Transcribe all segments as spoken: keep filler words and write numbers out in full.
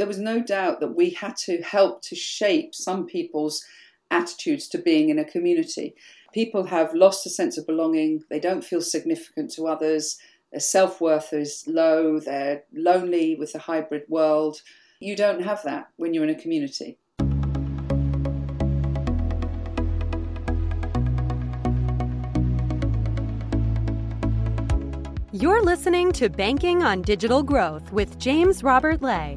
there was no doubt that we had to help to shape some people's attitudes to being in a community. People have lost a sense of belonging. They don't feel significant to others. Their self-worth is low. They're lonely with the hybrid world. You don't have that when you're in a community. You're listening to Banking on Digital Growth with James Robert Lay,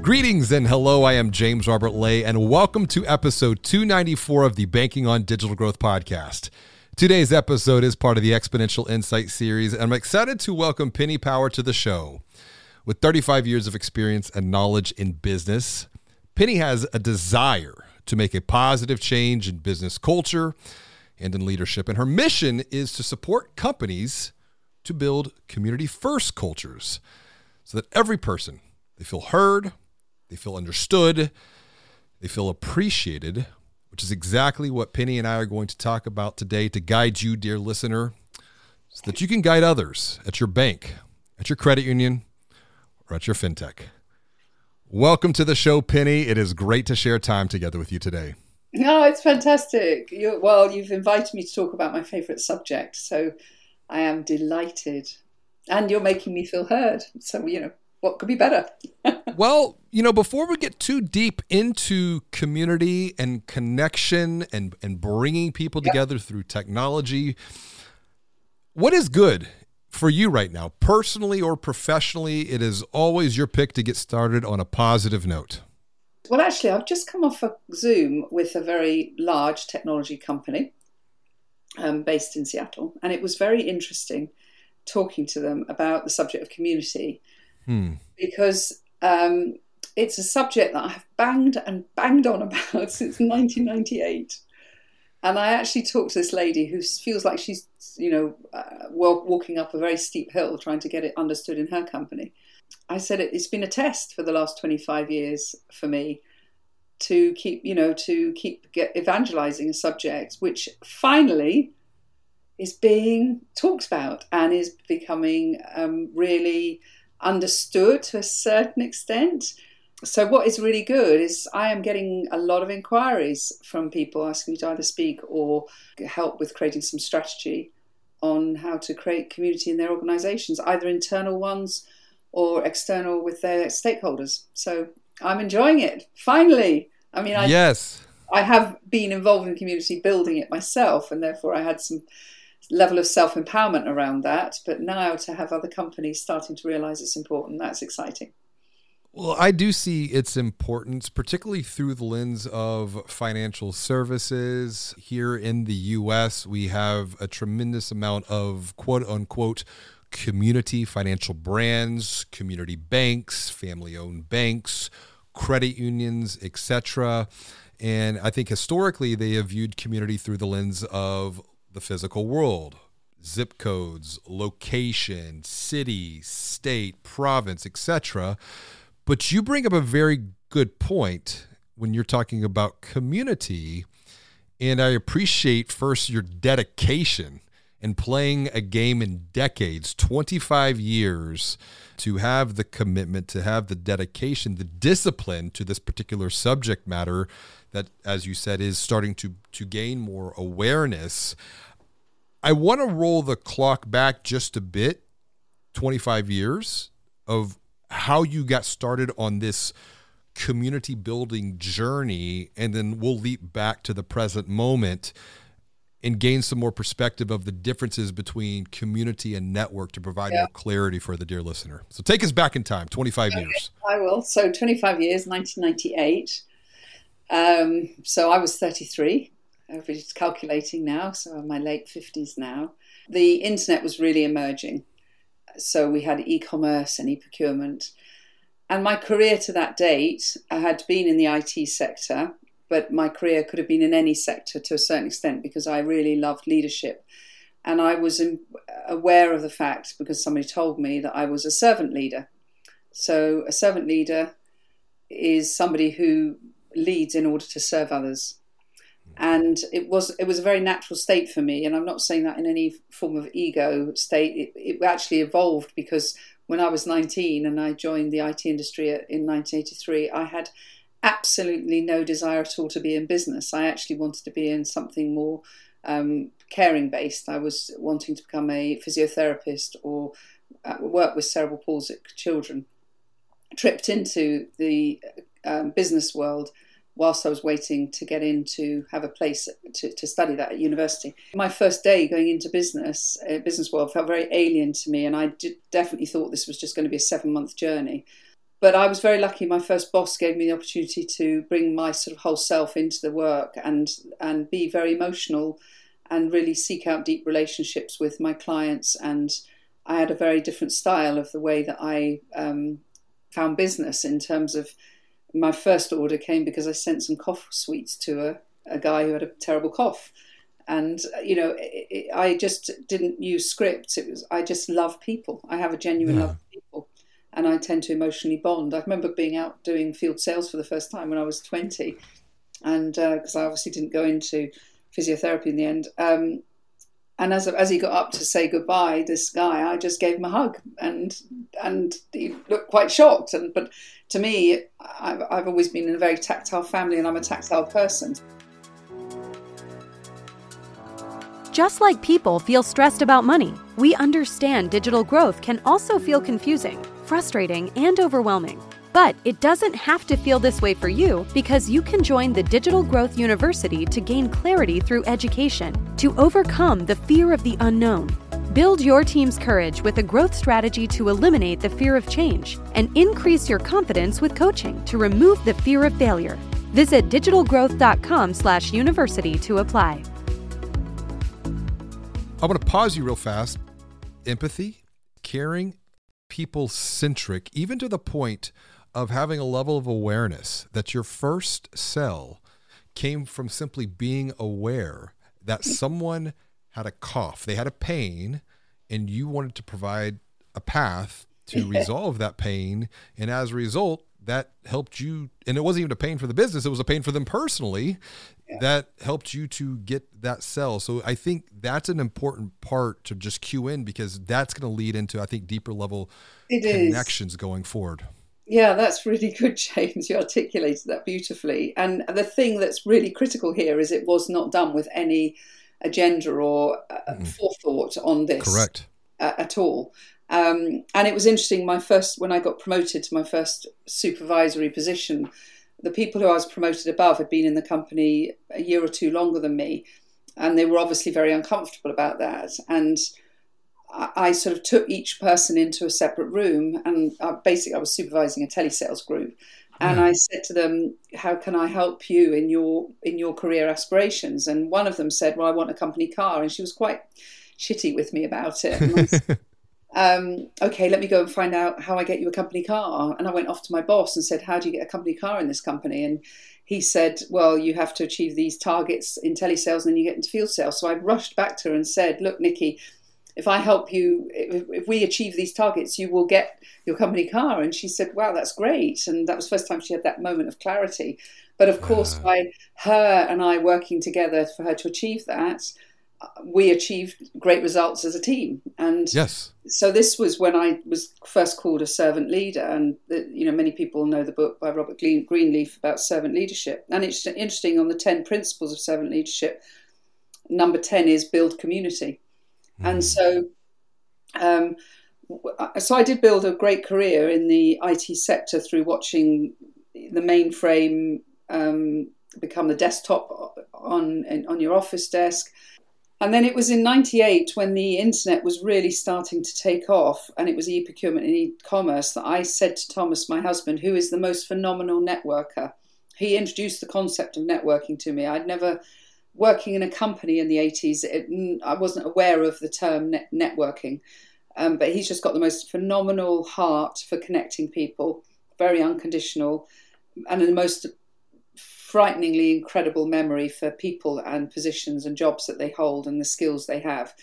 Greetings and hello, I am James Robert Lay, and welcome to episode two ninety-four of the Banking on Digital Growth podcast. Today's episode is part of the Exponential Insights series, and I'm excited to welcome Penny Power to the show. With thirty-five years of experience and knowledge in business, Penny has a desire to make a positive change in business culture and in leadership, and her mission is to support companies to build community-first cultures, so that every person, they feel heard, they feel understood, they feel appreciated, which is exactly what Penny and I are going to talk about today to guide you, dear listener, so that you can guide others at your bank, at your credit union, or at your fintech. Welcome to the show, Penny. It is great to share time together with you today. No, it's fantastic. You're, well, you've invited me to talk about my favorite subject, so I am delighted. And you're making me feel heard. So, you know, what could be better? Well, you know, before we get too deep into community and connection and, and bringing people yep. together through technology, what is good for you right now? Personally or professionally, it is always your pick to get started on a positive note. Well, actually, I've just come off a Zoom with a very large technology company um, based in Seattle. And it was very interesting talking to them about the subject of community hmm. because um, it's a subject that I have banged and banged on about since nineteen ninety-eight. And I actually talked to this lady who feels like she's, you know, uh, walking up a very steep hill trying to get it understood in her company. I said, it's been a test for the last twenty-five years for me to keep, you know, to keep get evangelizing a subject, which finally is being talked about and is becoming um, really understood to a certain extent. So what is really good is I am getting a lot of inquiries from people asking me to either speak or help with creating some strategy on how to create community in their organizations, either internal ones or external with their stakeholders. So I'm enjoying it, finally. I mean, I, yes. I have been involved in community building it myself, and therefore I had some level of self-empowerment around that, but now to have other companies starting to realize it's important, that's exciting. Well, I do see its importance, particularly through the lens of financial services. Here in the U S, we have a tremendous amount of quote-unquote community financial brands, community banks, family-owned banks, credit unions, et cetera. And I think historically they have viewed community through the lens of the physical world, zip codes, location, city, state, province, et cetera. But you bring up a very good point when you're talking about community, and I appreciate first your dedication in playing a game in decades, twenty-five years, to have the commitment, to have the dedication, the discipline to this particular subject matter that, as you said, is starting to, to gain more awareness. I want to roll the clock back just a bit, twenty-five years of how you got started on this community building journey, and then we'll leap back to the present moment and gain some more perspective of the differences between community and network to provide yeah. more clarity for the dear listener. So take us back in time, twenty-five years. I will. So twenty-five years, nineteen ninety-eight. Um, so I was thirty-three. I'm just calculating now, so I'm in my late fifties now. The internet was really emerging. So we had e-commerce and e-procurement. And my career to that date, I had been in the I T sector but my career could have been in any sector to a certain extent because I really loved leadership. And I was aware of the fact, because somebody told me, that I was a servant leader. So a servant leader is somebody who leads in order to serve others. And it was it was a very natural state for me. And I'm not saying that in any form of ego state. It, it actually evolved because when I was nineteen and I joined the I T industry in nineteen eighty-three, I had absolutely no desire at all to be in business. I actually wanted to be in something more um, caring based. I was wanting to become a physiotherapist or work with cerebral palsy children. Tripped into the um, business world whilst I was waiting to get in to have a place to, to study that at university. My first day going into business, uh, business world, felt very alien to me, and I did, definitely thought this was just going to be a seven-month journey. But I was very lucky. My first boss gave me the opportunity to bring my sort of whole self into the work and and be very emotional and really seek out deep relationships with my clients. And I had a very different style of the way that I um, found business in terms of my first order came because I sent some cough sweets to a, a guy who had a terrible cough. And, you know, it, it, I just didn't use scripts. It was, I just love people. I have a genuine yeah. love for people, and I tend to emotionally bond. I remember being out doing field sales for the first time when I was twenty, and because uh, I obviously didn't go into physiotherapy in the end. Um, and as as he got up to say goodbye, this guy, I just gave him a hug, and and he looked quite shocked. And but to me, I've, I've always been in a very tactile family, and I'm a tactile person. Just like people feel stressed about money, we understand digital growth can also feel confusing, frustrating, and overwhelming. But it doesn't have to feel this way for you, because you can join the Digital Growth University to gain clarity through education, to overcome the fear of the unknown. Build your team's courage with a growth strategy to eliminate the fear of change, and increase your confidence with coaching to remove the fear of failure. Visit digital growth dot com slash university to apply. I want to pause you real fast. Empathy, caring, people-centric, even to the point of having a level of awareness that your first sell came from simply being aware that someone had a cough, they had a pain, and you wanted to provide a path to resolve that pain. And as a result, that helped you, and it wasn't even a pain for the business, it was a pain for them personally, yeah. that helped you to get that sell. So I think that's an important part to just cue in, because that's going to lead into, I think, deeper level it connections is. Going forward. Yeah, that's really good, James. You articulated that beautifully. And the thing that's really critical here is it was not done with any agenda or uh, mm-hmm. forethought on this. Correct. Uh, at all. Um, and it was interesting, my first, when I got promoted to my first supervisory position, the people who I was promoted above had been in the company a year or two longer than me, and they were obviously very uncomfortable about that. And I sort of took each person into a separate room, and I basically I was supervising a telesales group. And I said to them, how can I help you in your in your career aspirations? And one of them said, well, I want a company car. And she was quite shitty with me about it. And I said, um, okay, let me go and find out how I get you a company car. And I went off to my boss and said, how do you get a company car in this company? And he said, well, you have to achieve these targets in telesales, and then you get into field sales. So I rushed back to her and said, look, Nikki, if I help you, if we achieve these targets, you will get your company car. And she said, wow, that's great. And that was the first time she had that moment of clarity. But of course, uh, by her and I working together for her to achieve that, we achieved great results as a team. And yes. So this was when I was first called a servant leader. And, the, you know, many people know the book by Robert Greenleaf about servant leadership. And it's interesting, on the ten principles of servant leadership, number ten is build community. And so, um, so I did build a great career in the I T sector through watching the mainframe um, become the desktop on on your office desk. And then it was in ninety-eight when the internet was really starting to take off, and it was e-procurement and e-commerce, that I said to Thomas, my husband, who is the most phenomenal networker. He introduced the concept of networking to me. I'd never... Working in a company in the eighties, it, I wasn't aware of the term net networking, um, but he's just got the most phenomenal heart for connecting people, very unconditional, and the most frighteningly incredible memory for people and positions and jobs that they hold and the skills they have.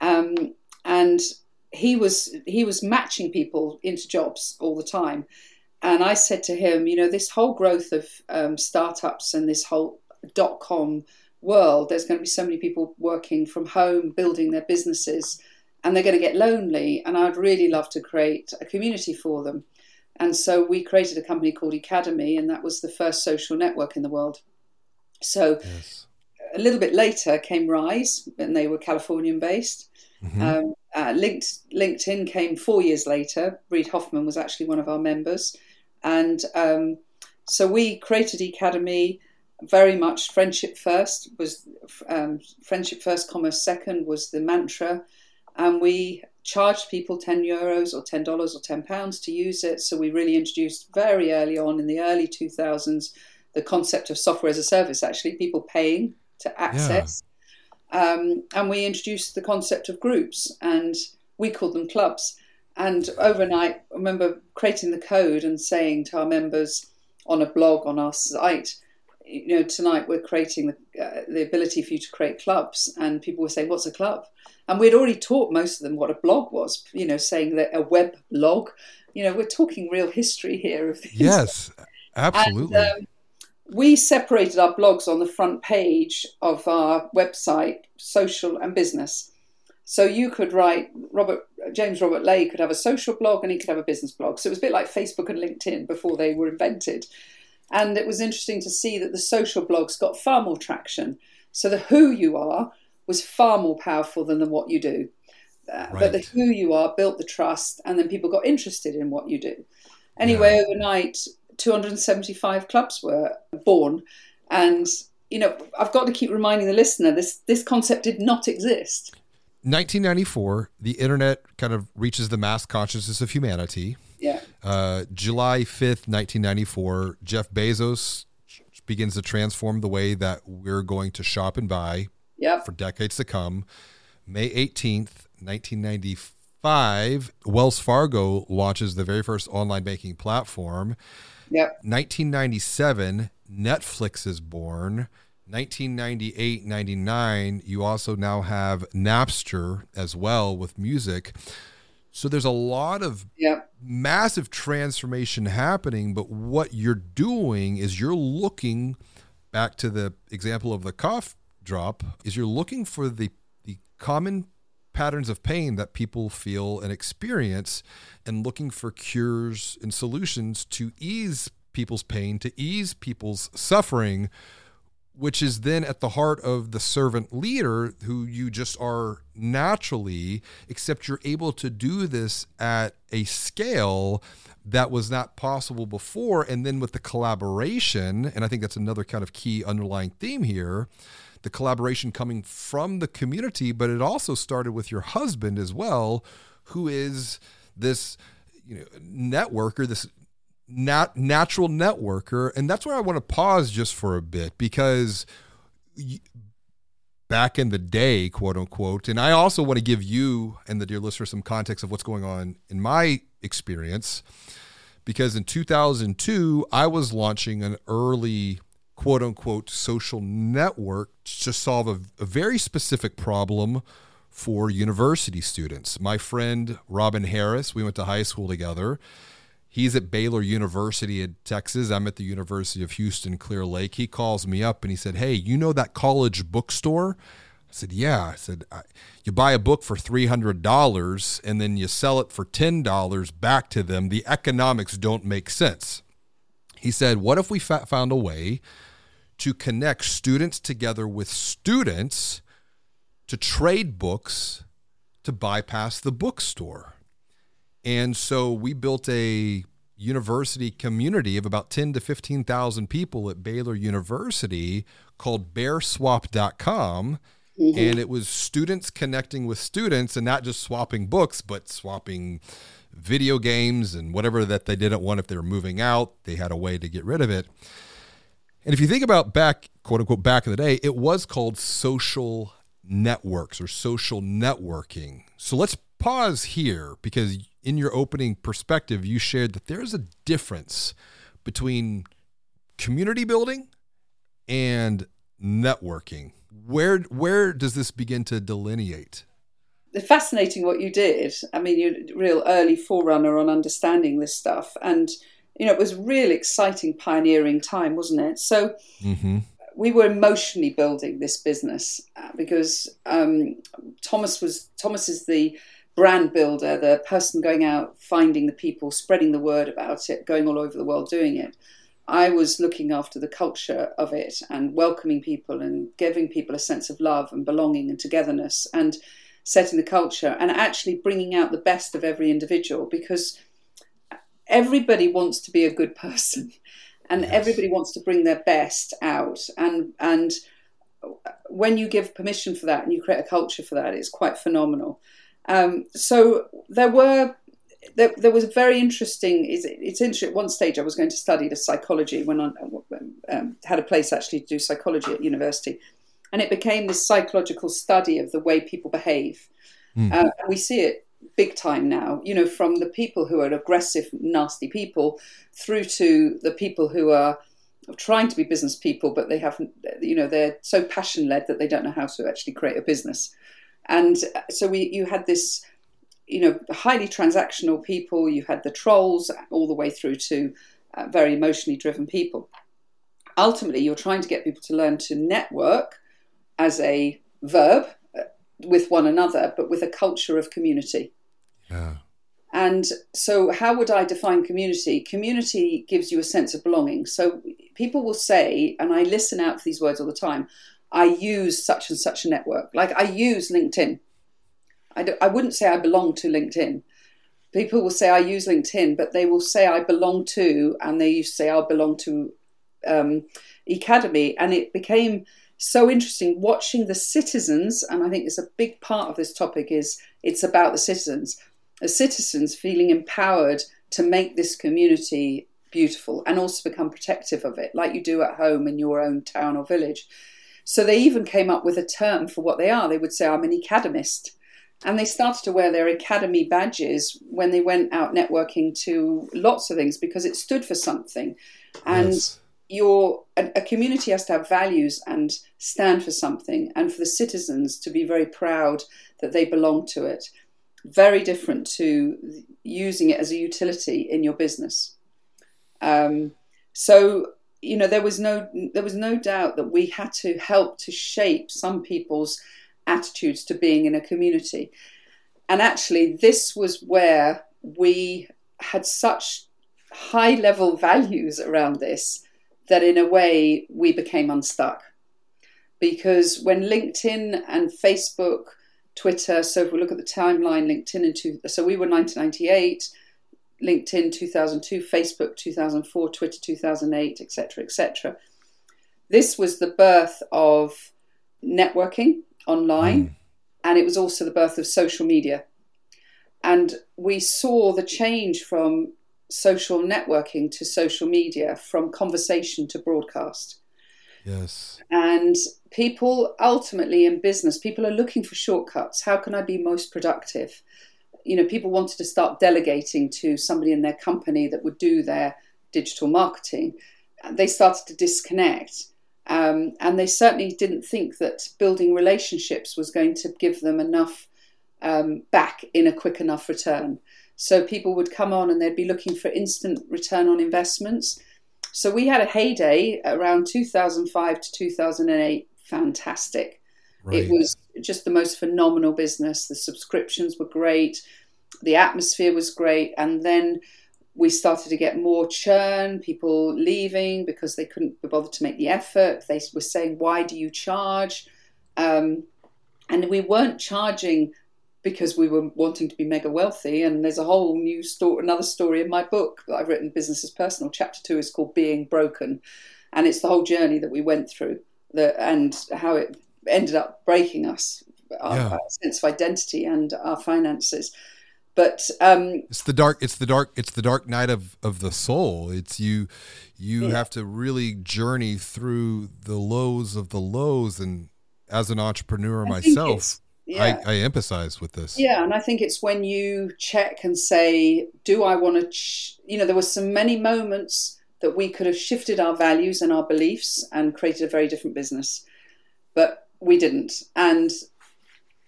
Um, and he was he was matching people into jobs all the time. And I said to him, you know, this whole growth of um, startups and this whole dot-com world, there's going to be so many people working from home, building their businesses, and they're going to get lonely. And I'd really love to create a community for them. And so we created a company called Ecademy, and that was the first social network in the world. So yes. A little bit later came Ryze, and they were Californian-based. Mm-hmm. Um, uh, linked, LinkedIn came four years later. Reed Hoffman was actually one of our members. And um, so we created Ecademy, very much friendship first. was um, Friendship first, commerce second was the mantra. And we charged people ten euros or ten dollars or ten pounds to use it. So we really introduced very early on in the early two thousands the concept of software as a service, actually, people paying to access. Yeah. Um, and we introduced the concept of groups, and we called them clubs. And overnight, I remember creating the code and saying to our members on a blog on our site, you know, tonight we're creating the, uh, the ability for you to create clubs. And people were saying, what's a club? And we'd already taught most of them what a blog was, you know, saying that a web blog, you know, we're talking real history here. Of yes, absolutely. And, um, we separated our blogs on the front page of our website, social and business. So you could write, Robert James Robert Lay could have a social blog and he could have a business blog. So it was a bit like Facebook and LinkedIn before they were invented. And it was interesting to see that the social blogs got far more traction. So the who you are was far more powerful than the what you do. Uh, right. But the who you are built the trust, and then people got interested in what you do. Anyway, yeah. Overnight, two hundred seventy-five clubs were born. And, you know, I've got to keep reminding the listener, this this concept did not exist. nineteen ninety-four, the internet kind of reaches the mass consciousness of humanity. Yeah. Uh, July fifth, nineteen ninety-four, Jeff Bezos begins to transform the way that we're going to shop and buy yep. for decades to come. May eighteenth, nineteen ninety-five, Wells Fargo launches the very first online banking platform. Yep. nineteen ninety-seven, Netflix is born. nineteen ninety-eight, ninety-nine, you also now have Napster as well with music. So there's a lot of yep. massive transformation happening, but what you're doing is you're looking back to the example of the cough drop, is you're looking for the, the common patterns of pain that people feel and experience, and looking for cures and solutions to ease people's pain, to ease people's suffering, which is then at the heart of the servant leader who you just are naturally, except you're able to do this at a scale that was not possible before. And then with the collaboration, and I think that's another kind of key underlying theme here, the collaboration coming from the community, but it also started with your husband as well, who is this, you know, networker, this Nat- natural networker. And that's where I want to pause just for a bit, because y- back in the day, quote unquote, and I also want to give you and the dear listener some context of what's going on in my experience, because in two thousand two, I was launching an early quote unquote social network to solve a, a very specific problem for university students. My friend, Robin Harris, we went to high school together. He's at Baylor University in Texas. I'm at the University of Houston, Clear Lake. He calls me up and he said, hey, you know that college bookstore? I said, yeah. I said, I, you buy a book for three hundred dollars and then you sell it for ten dollars back to them. The economics don't make sense. He said, what if we fa- found a way to connect students together with students to trade books to bypass the bookstore? And so we built a university community of about ten to fifteen thousand people at Baylor University called bear swap dot com. Mm-hmm. And it was students connecting with students and not just swapping books, but swapping video games and whatever that they didn't want. If they were moving out, they had a way to get rid of it. And if you think about back, quote unquote, back in the day, it was called social networks or social networking. So let's pause here, because in your opening perspective, you shared that there's a difference between community building and networking. Where where does this begin to delineate? Fascinating what you did. I mean, you're a real early forerunner on understanding this stuff. And, you know, it was a really exciting pioneering time, wasn't it? So mm-hmm. we were emotionally building this business because um, Thomas was Thomas is the brand builder, the person going out, finding the people, spreading the word about it, going all over the world doing it. I was looking after the culture of it and welcoming people and giving people a sense of love and belonging and togetherness and setting the culture and actually bringing out the best of every individual, because everybody wants to be a good person and yes. everybody wants to bring their best out. And and when you give permission for that and you create a culture for that, it's quite phenomenal. Um, so there were, there, there was a very interesting, it's, it's interesting, at one stage I was going to study the psychology when I um, had a place actually to do psychology at university. And it became this psychological study of the way people behave. Mm. Uh, and we see it big time now, you know, from the people who are aggressive, nasty people through to the people who are trying to be business people, but they haven't, you know, they're so passion-led that they don't know how to actually create a business. And so we, you had this, you know, highly transactional people, you had the trolls all the way through to uh, very emotionally driven people. Ultimately, you're trying to get people to learn to network as a verb with one another, but with a culture of community. Yeah. And so how would I define community? Community gives you a sense of belonging. So people will say, and I listen out for these words all the time, I use such and such a network. Like I use LinkedIn. I, do, I wouldn't say I belong to LinkedIn. People will say I use LinkedIn, but they will say I belong to, and they used to say I belong to um, Ecademy. And it became so interesting watching the citizens, and I think it's a big part of this topic is it's about the citizens, the citizens feeling empowered to make this community beautiful and also become protective of it, like you do at home in your own town or village. So they even came up with a term for what they are. They would say, I'm an academist. And they started to wear their academy badges when they went out networking to lots of things because it stood for something. And yes. Your a, a community has to have values and stand for something, and for the citizens to be very proud that they belong to it. Very different to using it as a utility in your business. Um, so you know there was no there was no doubt that we had to help to shape some people's attitudes to being in a community, and actually this was where we had such high level values around this that in a way we became unstuck. Because when LinkedIn and Facebook, Twitter, so if we look at the timeline, LinkedIn, and two, so we were nineteen ninety-eight, LinkedIn two thousand two, Facebook two thousand four, Twitter two thousand eight, et cetera, et cetera. This was the birth of networking online, mm. and it was also the birth of social media. And we saw the change from social networking to social media, from conversation to broadcast. Yes. And people ultimately in business, people are looking for shortcuts. How can I be most productive? You know, people wanted to start delegating to somebody in their company that would do their digital marketing. They started to disconnect. Um, and they certainly didn't think that building relationships was going to give them enough um, back in a quick enough return. So people would come on and they'd be looking for instant return on investments. So we had a heyday around two thousand five to two thousand eight. Fantastic. Right. It was just the most phenomenal business. The subscriptions were great. The atmosphere was great. And then we started to get more churn, people leaving because they couldn't be bothered to make the effort. They were saying, why do you charge? Um, and we weren't charging because we were wanting to be mega wealthy. And there's a whole new story, another story in my book that I've written, Business is Personal. Chapter two is called Being Broken. And it's the whole journey that we went through the, and how it ended up breaking us, our, yeah. our sense of identity and our finances. But um, it's the dark, it's the dark, it's the dark night of, of the soul. It's you, you yeah. have to really journey through the lows of the lows. And as an entrepreneur I myself, Yeah. I, I empathize with this. Yeah, and I think it's when you check and say, do I want to, ch-? you know, there were so many moments that we could have shifted our values and our beliefs and created a very different business. But we didn't. And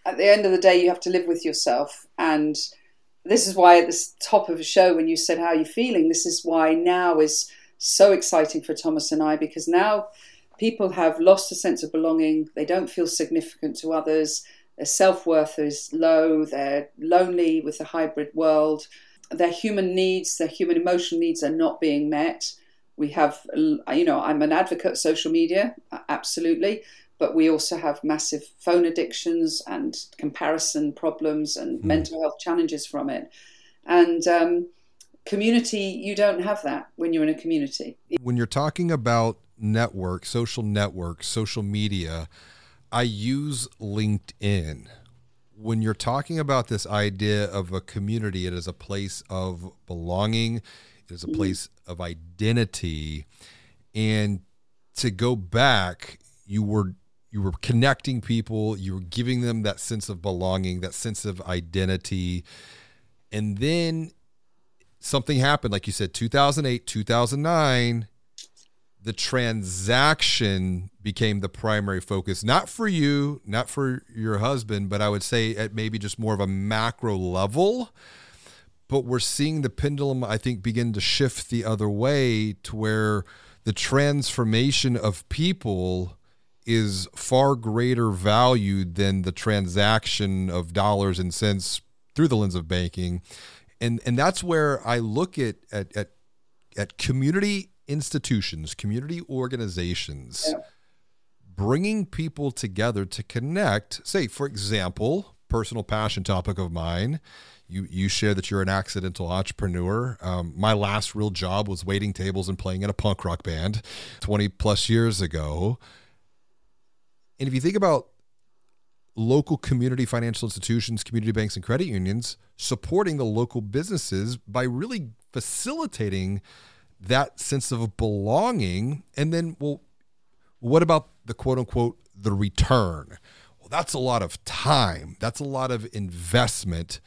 at the end of the day, you have to live with yourself. And this is why at the top of the show, when you said, how are you feeling? This is why now is so exciting for Thomas and I, because now people have lost a sense of belonging. They don't feel significant to others. Their self-worth is low. They're lonely with the hybrid world. Their human needs, their human emotional needs are not being met. We have, you know, I'm an advocate of social media, absolutely. But we also have massive phone addictions and comparison problems and mm. mental health challenges from it. And um, community, you don't have that when you're in a community. When you're talking about network, social networks, social media, I use LinkedIn. When you're talking about this idea of a community, it is a place of belonging. It is a place mm. of identity. And to go back, you were You were connecting people, you were giving them that sense of belonging, that sense of identity. And then something happened, like you said, two thousand eight, two thousand nine, the transaction became the primary focus, not for you, not for your husband, but I would say at maybe just more of a macro level. But we're seeing the pendulum, I think, begin to shift the other way to where the transformation of people is far greater value than the transaction of dollars and cents through the lens of banking. And and that's where I look at at at, at community institutions, community organizations, yeah. bringing people together to connect. Say, for example, personal passion topic of mine, you you share that you're an accidental entrepreneur. Um, my last real job was waiting tables and playing in a punk rock band twenty plus years ago. And if you think about local community financial institutions, community banks, and credit unions supporting the local businesses by really facilitating that sense of belonging, and then, well, what about the quote unquote, the return? Well, that's a lot of time. That's a lot of investment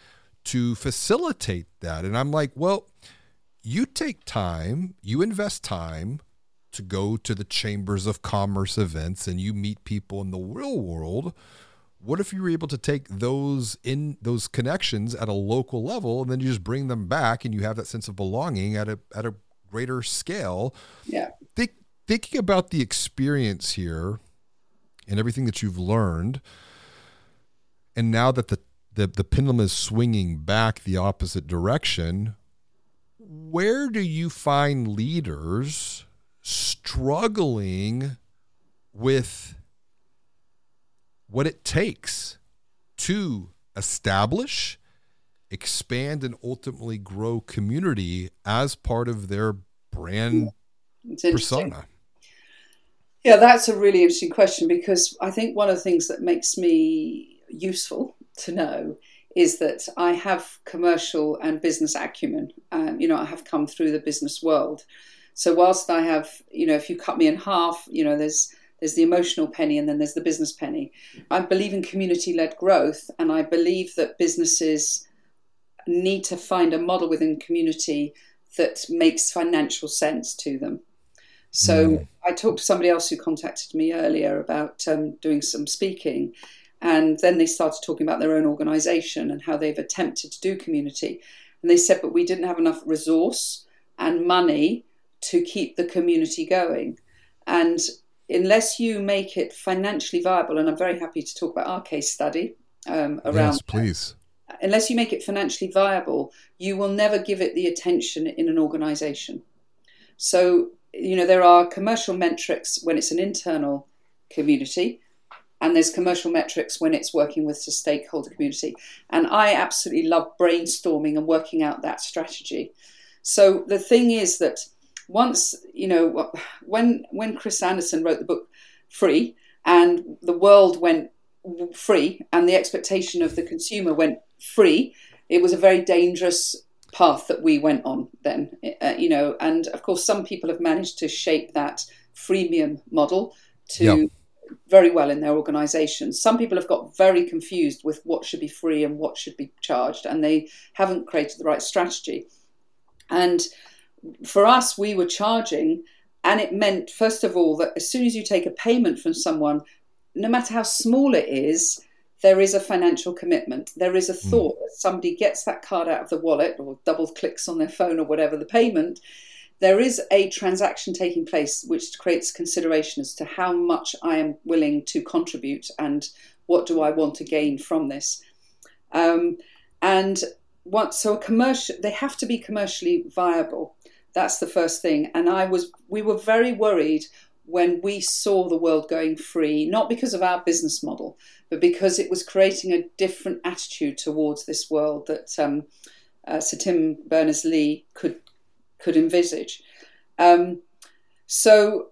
to facilitate that. And I'm like, well, you take time, you invest time to go to the chambers of commerce events and you meet people in the real world. What if you were able to take those in those connections at a local level and then you just bring them back and you have that sense of belonging at a, at a greater scale? Yeah. Think, thinking about the experience here and everything that you've learned. And now that the, the, the pendulum is swinging back the opposite direction, where do you find leaders struggling with what it takes to establish, expand, and ultimately grow community as part of their brand persona? Yeah, that's a really interesting question, because I think one of the things that makes me useful to know is that I have commercial and business acumen. Um, you know, I have come through the business world. So whilst I have, you know, if you cut me in half, you know, there's there's the emotional penny and then there's the business penny. I believe in community-led growth, and I believe that businesses need to find a model within community that makes financial sense to them. So mm. I talked to somebody else who contacted me earlier about um, doing some speaking, and then they started talking about their own organisation and how they've attempted to do community. And they said, but we didn't have enough resource and money to keep the community going. And unless you make it financially viable, and I'm very happy to talk about our case study um, around yes, please. That, unless you make it financially viable, you will never give it the attention in an organization. So, you know, there are commercial metrics when it's an internal community, and there's commercial metrics when it's working with the stakeholder community. And I absolutely love brainstorming and working out that strategy. So the thing is that once, you know, when when Chris Anderson wrote the book Free, and the world went free and the expectation of the consumer went free, it was a very dangerous path that we went on then, uh, you know. And of course, some people have managed to shape that freemium model to yep. very well in their organisation. Some people have got very confused with what should be free and what should be charged, and they haven't created the right strategy. And for us, we were charging, and it meant, first of all, that as soon as you take a payment from someone, no matter how small it is, there is a financial commitment. There is a thought that somebody gets that card out of the wallet or double clicks on their phone or whatever the payment. There is a transaction taking place which creates consideration as to how much I am willing to contribute and what do I want to gain from this. Um, and what, so a commercial, they have to be commercially viable. That's the first thing. And I was, we were very worried when we saw the world going free, not because of our business model, but because it was creating a different attitude towards this world that um, uh, Sir Tim Berners-Lee could could envisage. Um, so,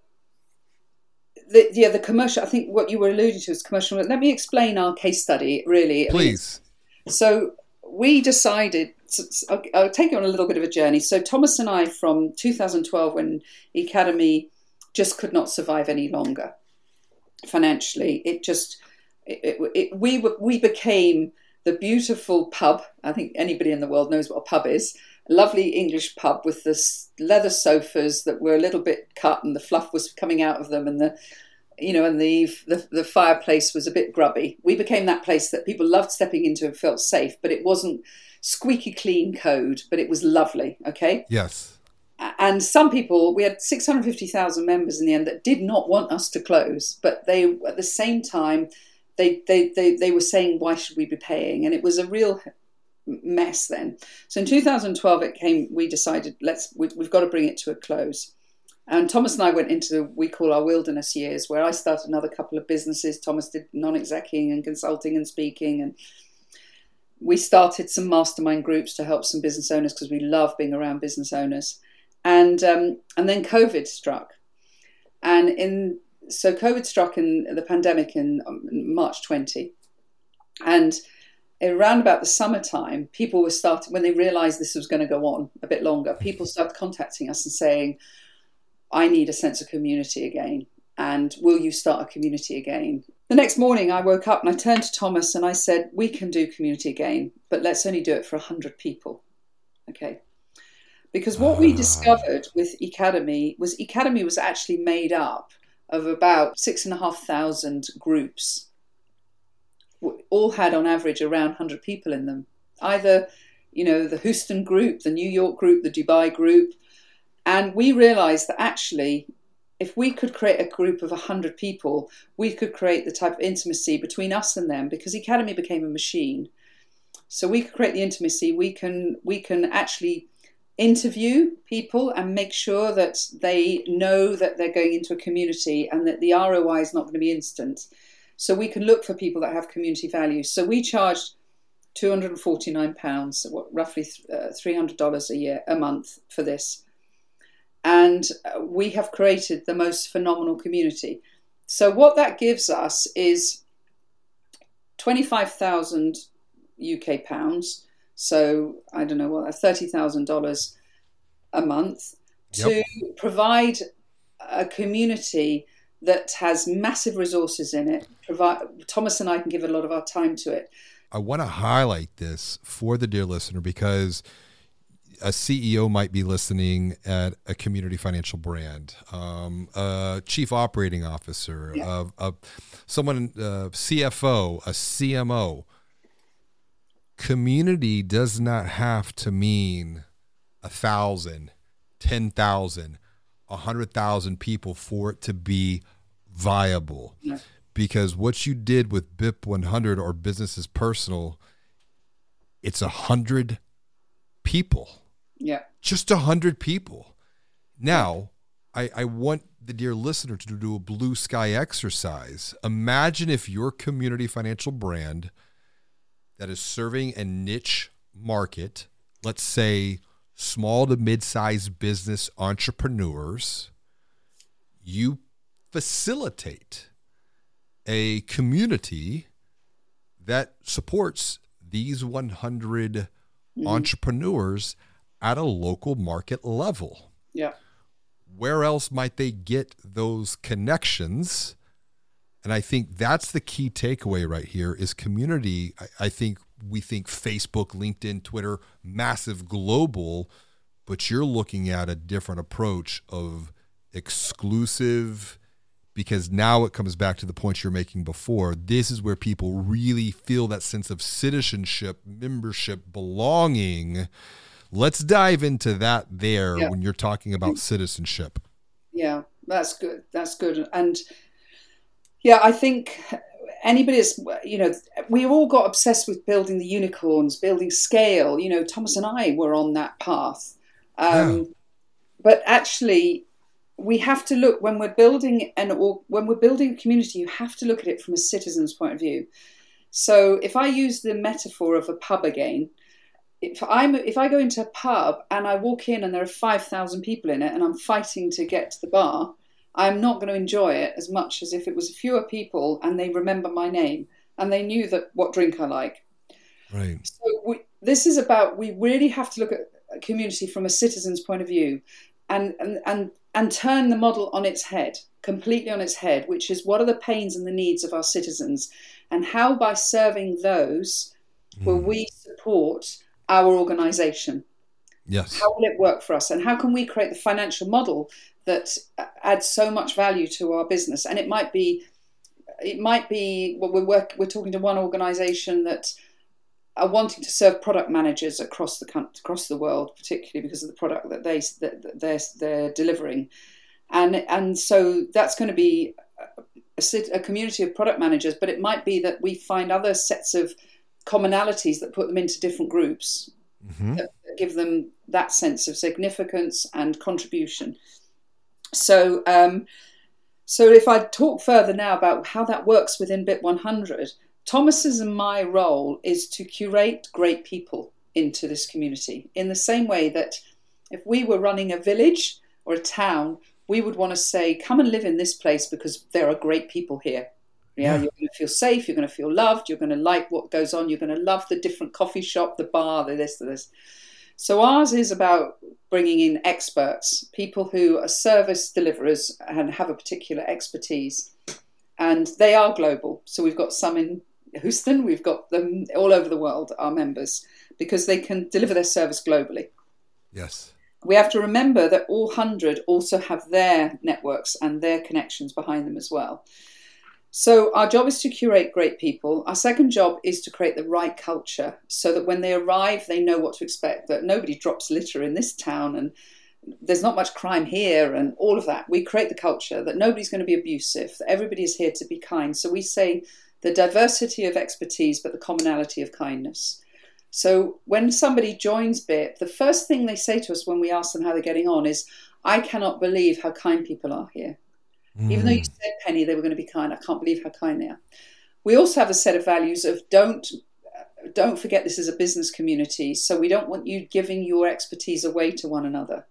the, yeah, the commercial. I think what you were alluding to is commercial. Let me explain our case study, really, please. So we decided. I'll, I'll take you on a little bit of a journey. So Thomas and I, from two thousand twelve, when Ecademy just could not survive any longer financially. It just, it, it, it, we were, we became the beautiful pub. I think anybody in the world knows what a pub is. A lovely English pub with the leather sofas that were a little bit cut and the fluff was coming out of them, and the, you know, and the the, the fireplace was a bit grubby. We became that place that people loved stepping into and felt safe, but it wasn't squeaky clean code, but it was lovely. Okay. Yes. And some people, we had six hundred fifty thousand members in the end that did not want us to close, but they, at the same time, they, they, they, they were saying, why should we be paying? And it was a real mess then. So in two thousand twelve, it came, we decided, let's, we, we've got to bring it to a close. And Thomas and I went into the, we call our wilderness years, where I started another couple of businesses. Thomas did non-execing and consulting and speaking, and we started some mastermind groups to help some business owners because we love being around business owners. And um, and then COVID struck, and in so COVID struck in the pandemic in March twenty, and around about the summertime, people were starting, when they realised this was going to go on a bit longer, people started contacting us and saying, "I need a sense of community again, and will you start a community again?" The next morning, I woke up and I turned to Thomas and I said, "We can do community again, but let's only do it for a hundred people, okay?" Because what we discovered with Ecademy was Ecademy was actually made up of about six and a half thousand groups. All had on average around one hundred people in them. Either, you know, the Houston group, the New York group, the Dubai group. And we realized that actually, if we could create a group of one hundred people, we could create the type of intimacy between us and them, because Ecademy became a machine. So we could create the intimacy. We can, we can actually interview people and make sure that they know that they're going into a community and that the R O I is not going to be instant. So we can look for people that have community value. So we charged two hundred forty-nine pounds, so what, roughly three hundred dollars a year, a month for this. And we have created the most phenomenal community. So what that gives us is twenty-five thousand U K pounds. So I don't know what, thirty thousand dollars a month to yep. provide a community that has massive resources in it. Provide, Thomas and I can give a lot of our time to it. I want to highlight this for the dear listener, because a C E O might be listening at a community financial brand, um, a chief operating officer, yeah. a, a, someone, a C F O, a C M O. Community does not have to mean a thousand, ten thousand, a hundred thousand people for it to be viable. Yeah. Because what you did with B I P one hundred or Business is Personal, it's a hundred people. Yeah, just a hundred people. Now, yeah. I, I want the dear listener to do a blue sky exercise. Imagine if your community financial brand that is serving a niche market, let's say small to mid-sized business entrepreneurs, you facilitate a community that supports these one hundred mm-hmm. entrepreneurs at a local market level. Yeah. Where else might they get those connections? And I think that's the key takeaway right here is community. I, I think we think Facebook, LinkedIn, Twitter, massive global, but you're looking at a different approach of exclusive, because now it comes back to the point you're making before. This is where people really feel that sense of citizenship, membership, belonging. Let's dive into that there yeah. when you're talking about citizenship. Yeah, that's good. That's good. And yeah, I think anybody is, you know, we all got obsessed with building the unicorns, building scale. You know, Thomas and I were on that path. Um, yeah. But actually, we have to look when we're building an or when we're building a community. You have to look at it from a citizen's point of view. So, if I use the metaphor of a pub again, if I'm if I go into a pub and I walk in and there are five thousand people in it and I'm fighting to get to the bar, I'm not going to enjoy it as much as if it was fewer people and they remember my name and they knew that what drink I like. Right. So we, this is about we really have to look at a community from a citizen's point of view, and and and. and turn the model on its head, completely on its head, which is what are the pains and the needs of our citizens, and how by serving those will mm. we support our organization? Yes. How will it work for us? And how can we create the financial model that adds so much value to our business? And it might be, it might be well, we're, work, we're talking to one organization that are wanting to serve product managers across the country, across the world, particularly because of the product that they that they're they're delivering, and and so that's going to be a, a community of product managers. But it might be that we find other sets of commonalities that put them into different groups, mm-hmm. that give them that sense of significance and contribution. So, um, so if I talk further now about how that works within B I P one hundred. Thomas's and my role is to curate great people into this community in the same way that if we were running a village or a town, we would want to say, come and live in this place because there are great people here. Yeah, yeah. You're going to feel safe. You're going to feel loved. You're going to like what goes on. You're going to love the different coffee shop, the bar, the this, the this. So ours is about bringing in experts, people who are service deliverers and have a particular expertise. And they are global. So we've got some in Houston, we've got them all over the world, our members, because they can deliver their service globally. Yes. We have to remember that all one hundred also have their networks and their connections behind them as well. So our job is to curate great people. Our second job is to create the right culture so that when they arrive, they know what to expect, that nobody drops litter in this town and there's not much crime here and all of that. We create the culture that nobody's going to be abusive, that everybody is here to be kind. So we say, the diversity of expertise, but the commonality of kindness. So when somebody joins B I P, the first thing they say to us when we ask them how they're getting on is, I cannot believe how kind people are here. Mm. Even though you said, Penny, they were going to be kind, I can't believe how kind they are. We also have a set of values of don't don't forget this is a business community, so we don't want you giving your expertise away to one another.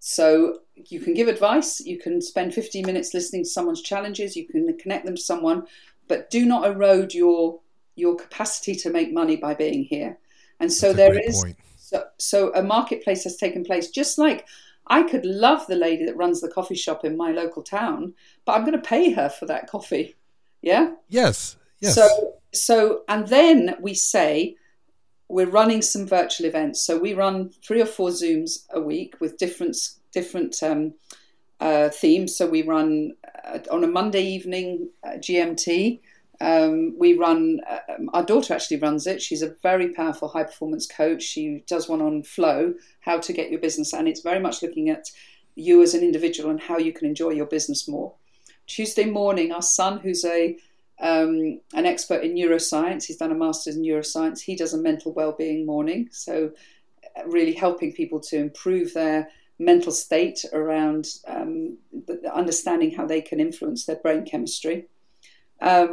So you can give advice, you can spend fifteen minutes listening to someone's challenges, you can connect them to someone, but do not erode your your capacity to make money by being here. And so That's a there is, so, so a marketplace has taken place, just like I could love the lady that runs the coffee shop in my local town, but I'm going to pay her for that coffee. Yeah? Yes. Yes. So, so and then we say, we're running some virtual events. So we run three or four Zooms a week with different different um, uh, themes. So we run uh, on a Monday evening uh, G M T. Um, we run, uh, our daughter actually runs it. She's a very powerful high performance coach. She does one on flow, how to get your business. And it's very much looking at you as an individual and how you can enjoy your business more. Tuesday morning, our son, who's a Um, an expert in neuroscience. He's done a master's in neuroscience. He does a mental well-being morning. So really helping people to improve their mental state around um, understanding how they can influence their brain chemistry. Um,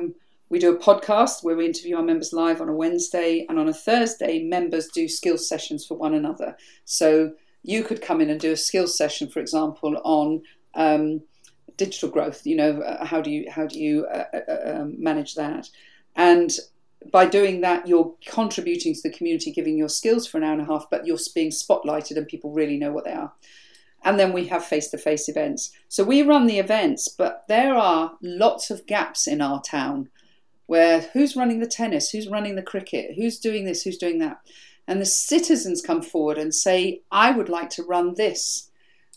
we do a podcast where we interview our members live on a Wednesday, and on a Thursday, members do skill sessions for one another. So you could come in and do a skill session, for example, on um, digital growth. You know, uh, how do you how do you uh, uh, um, manage that? And by doing that, you're contributing to the community, giving your skills for an hour and a half, but you're being spotlighted and people really know what they are. And then we have face-to-face events. So we run the events, but there are lots of gaps in our town where who's running the tennis, who's running the cricket, who's doing this, who's doing that. and the citizens come forward and say, I would like to run this.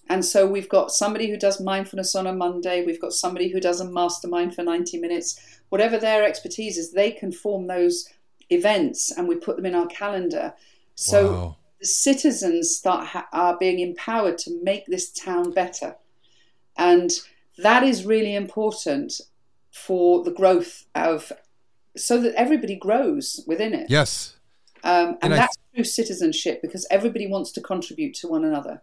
And so we've got somebody who does mindfulness on a Monday. We've got somebody who does a mastermind for ninety minutes. Whatever their expertise is, they can form those events and we put them in our calendar. So wow. The citizens start ha- are being empowered to make this town better. And that is really important for the growth of, so that everybody grows within it. Yes. Um, and, and that's th- through citizenship, because everybody wants to contribute to one another.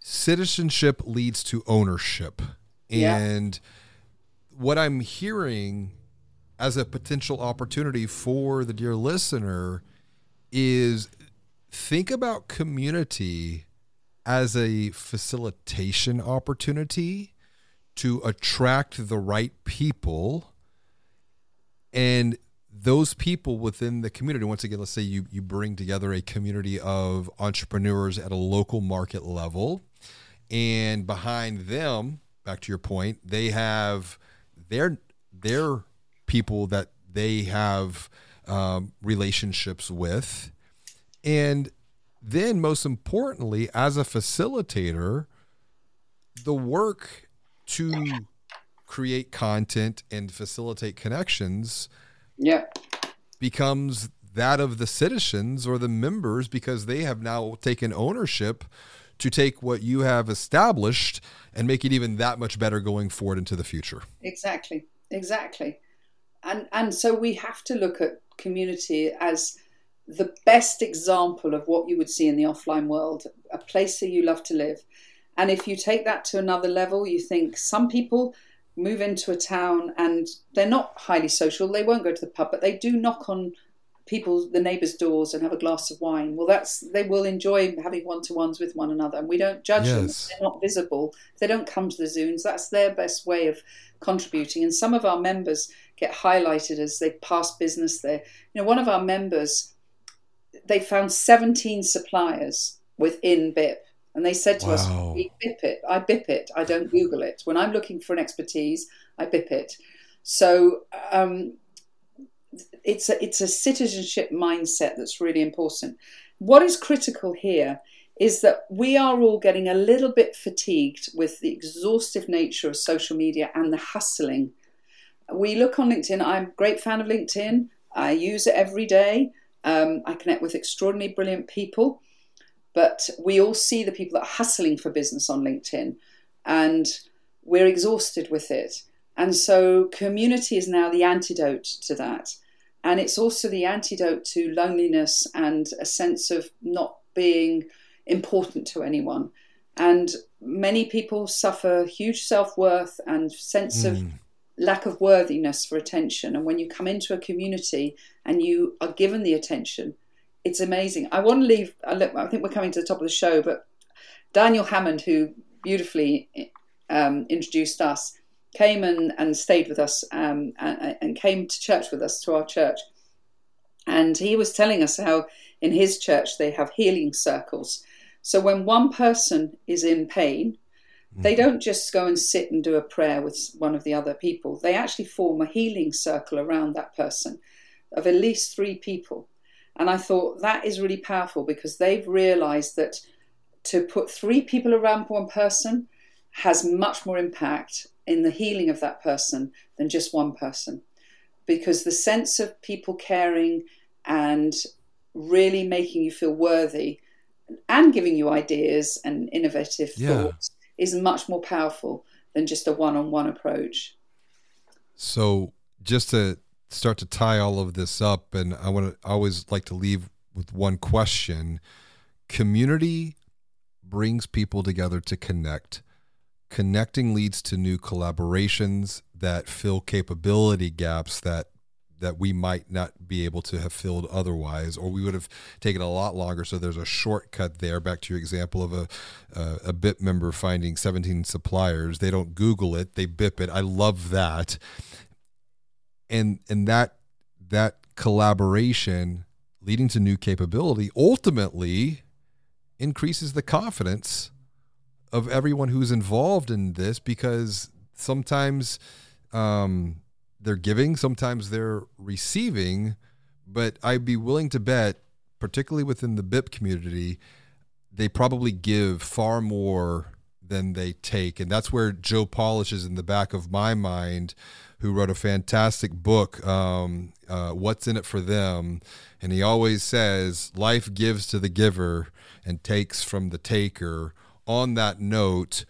Citizenship leads to ownership. And yeah. What I'm hearing as a potential opportunity for the dear listener is think about community as a facilitation opportunity to attract the right people and those people within the community. Once again, let's say you, you bring together a community of entrepreneurs at a local market level, and behind them, back to your point, they have their, their people that they have um, relationships with. And then most importantly, as a facilitator, the work to create content and facilitate connections yeah. becomes that of the citizens or the members, because they have now taken ownership to take what you have established and make it even that much better going forward into the future. Exactly, exactly. And and so we have to look at community as the best example of what you would see in the offline world, a place that you love to live. And if you take that to another level, you think some people move into a town and they're not highly social. They won't go to the pub, but they do knock on people, the neighbors' doors and have a glass of wine. Well, that's, they will enjoy having one-to-ones with one another, and we don't judge yes. them. They're not visible. They don't come to the Zooms. That's their best way of contributing. And some of our members get highlighted as they pass business there. You know, one of our members, they found seventeen suppliers within B I P. And they said to wow. us, we B I P it. I B I P it. I don't Google it. When I'm looking for an expertise, I B I P it. So um, it's a, it's a citizenship mindset that's really important. What is critical here is that we are all getting a little bit fatigued with the exhaustive nature of social media and the hustling. We look on LinkedIn. I'm a great fan of LinkedIn. I use it every day. Um, I connect with extraordinarily brilliant people. But we all see the people that are hustling for business on LinkedIn, and we're exhausted with it. And so community is now the antidote to that. And it's also the antidote to loneliness and a sense of not being important to anyone. And many people suffer huge self-worth and sense mm. of lack of worthiness for attention. And when you come into a community and you are given the attention, it's amazing. I want to leave, I think we're coming to the top of the show, but Daniel Hammond, who beautifully um, introduced us, came and, and stayed with us um, and, and came to church with us, to our church. And he was telling us how in his church they have healing circles. So when one person is in pain, mm-hmm. they don't just go and sit and do a prayer with one of the other people. They actually form a healing circle around that person of at least three people. And I thought that is really powerful, because they've realized that to put three people around one person has much more impact in the healing of that person than just one person. Because the sense of people caring and really making you feel worthy and giving you ideas and innovative yeah. thoughts is much more powerful than just a one-on-one approach. So just to start to tie all of this up, and I want to I always like to leave with one question. Community brings people together to connect. Connecting leads to new collaborations that fill capability gaps that that we might not be able to have filled otherwise, or we would have taken a lot longer. So there's a shortcut there. Back to your example of a uh, a B I P member finding seventeen suppliers. They don't Google it, they B I P it. I love that. And and that that collaboration leading to new capability ultimately increases the confidence of everyone who's involved in this, because sometimes um, they're giving, sometimes they're receiving, but I'd be willing to bet particularly within the B I P community, they probably give far more than they take. And that's where Joe Polish is in the back of my mind, who wrote a fantastic book, um, uh, What's in It for Them? And he always says, life gives to the giver and takes from the taker. On that note,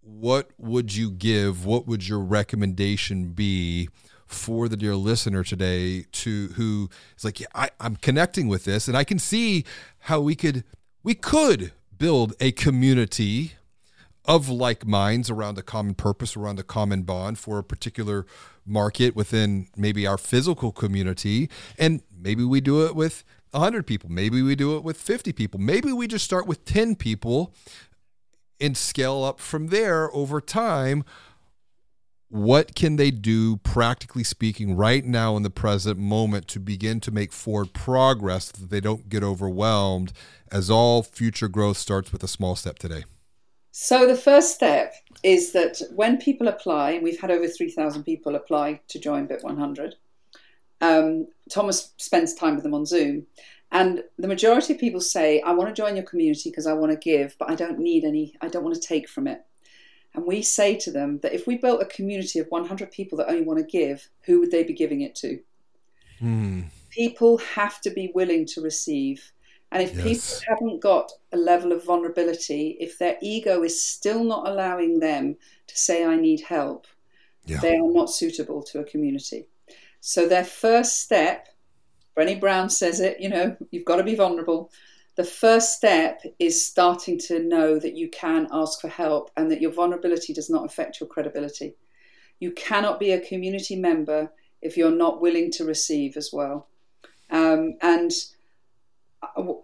what would you give? What would your recommendation be for the dear listener today to who is like, yeah, I, I'm connecting with this, and I can see how we could we could build a community of like minds around a common purpose, around a common bond for a particular market within maybe our physical community. And maybe we do it with one hundred people. Maybe we do it with fifty people. Maybe we just start with ten people and scale up from there over time. What can they do, practically speaking, right now in the present moment to begin to make forward progress so that they don't get overwhelmed, as all future growth starts with a small step today? So the first step is that when people apply, and we've had over three thousand people apply to join B I P one hundred, um, Thomas spends time with them on Zoom. And the majority of people say, I want to join your community because I want to give, but I don't need any, I don't want to take from it. And we say to them that if we built a community of one hundred people that only want to give, who would they be giving it to? Mm. People have to be willing to receive. And if yes. people haven't got a level of vulnerability, if their ego is still not allowing them to say, I need help, yeah. they are not suitable to a community. So their first step, Brené Brown says it, you know, you've got to be vulnerable. The first step is starting to know that you can ask for help and that your vulnerability does not affect your credibility. You cannot be a community member if you're not willing to receive as well. Um, and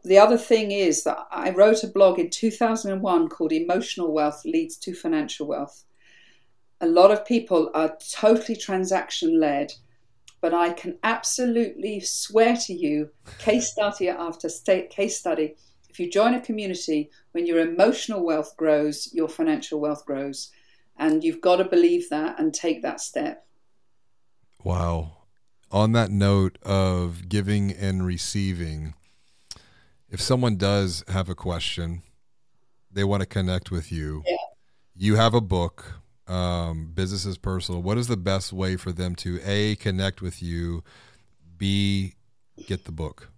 the other thing is that I wrote a blog in two thousand one called Emotional Wealth Leads to Financial Wealth. A lot of people are totally transaction-led, but I can absolutely swear to you, case study after state case study, if you join a community, when your emotional wealth grows, your financial wealth grows. And you've got to believe that and take that step. Wow. On that note of giving and receiving, if someone does have a question, they want to connect with you. Yeah. You have a book, um, Business is Personal. What is the best way for them to A, connect with you, B, get the book?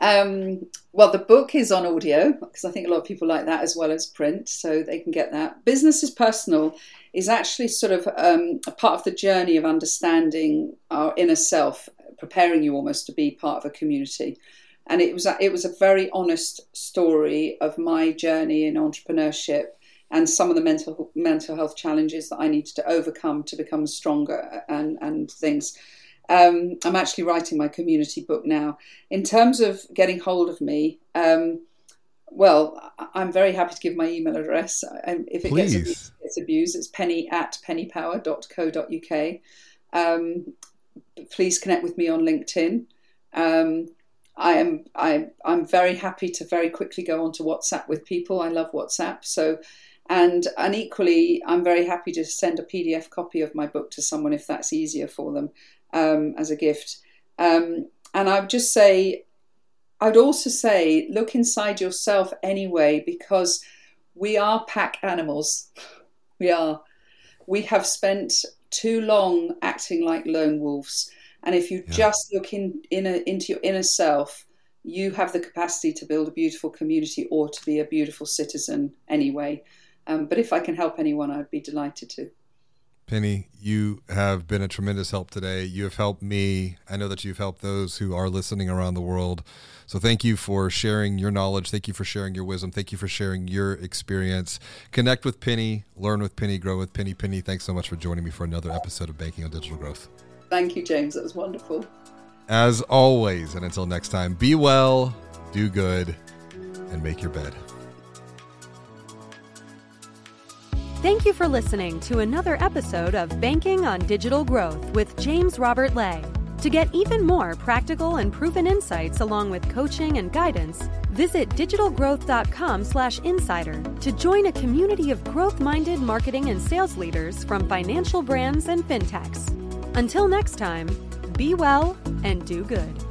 Um, well, the book is on audio because I think a lot of people like that as well as print, so they can get that. Business is Personal is actually sort of um, a part of the journey of understanding our inner self, preparing you almost to be part of a community. And it was, it was a very honest story of my journey in entrepreneurship and some of the mental mental health challenges that I needed to overcome to become stronger and, and things. Um, I'm actually writing my community book now. In terms of getting hold of me, um, well, I'm very happy to give my email address. If it Please. gets abused, it's abused. It's penny at penny power dot co dot u k. Um, please connect with me on LinkedIn. Um I am I I'm very happy to very quickly go on to WhatsApp with people. I love WhatsApp. So and and equally I'm very happy to send a P D F copy of my book to someone if that's easier for them um, as a gift. Um, and I would just say I'd also say look inside yourself anyway, because we are pack animals. We are. We have spent too long acting like lone wolves. And if you yeah. just look in, in a, into your inner self, you have the capacity to build a beautiful community or to be a beautiful citizen anyway. Um, but if I can help anyone, I'd be delighted to. Penny, you have been a tremendous help today. You have helped me. I know that you've helped those who are listening around the world. So thank you for sharing your knowledge. Thank you for sharing your wisdom. Thank you for sharing your experience. Connect with Penny, learn with Penny, grow with Penny. Penny, thanks so much for joining me for another episode of Banking on Digital Growth. Thank you, James. That was wonderful. As always, and until next time, be well, do good, and make your bed. Thank you for listening to another episode of Banking on Digital Growth with James Robert Lay. To get even more practical and proven insights along with coaching and guidance, visit digital growth dot com slash insider to join a community of growth-minded marketing and sales leaders from financial brands and fintechs. Until next time, be well and do good.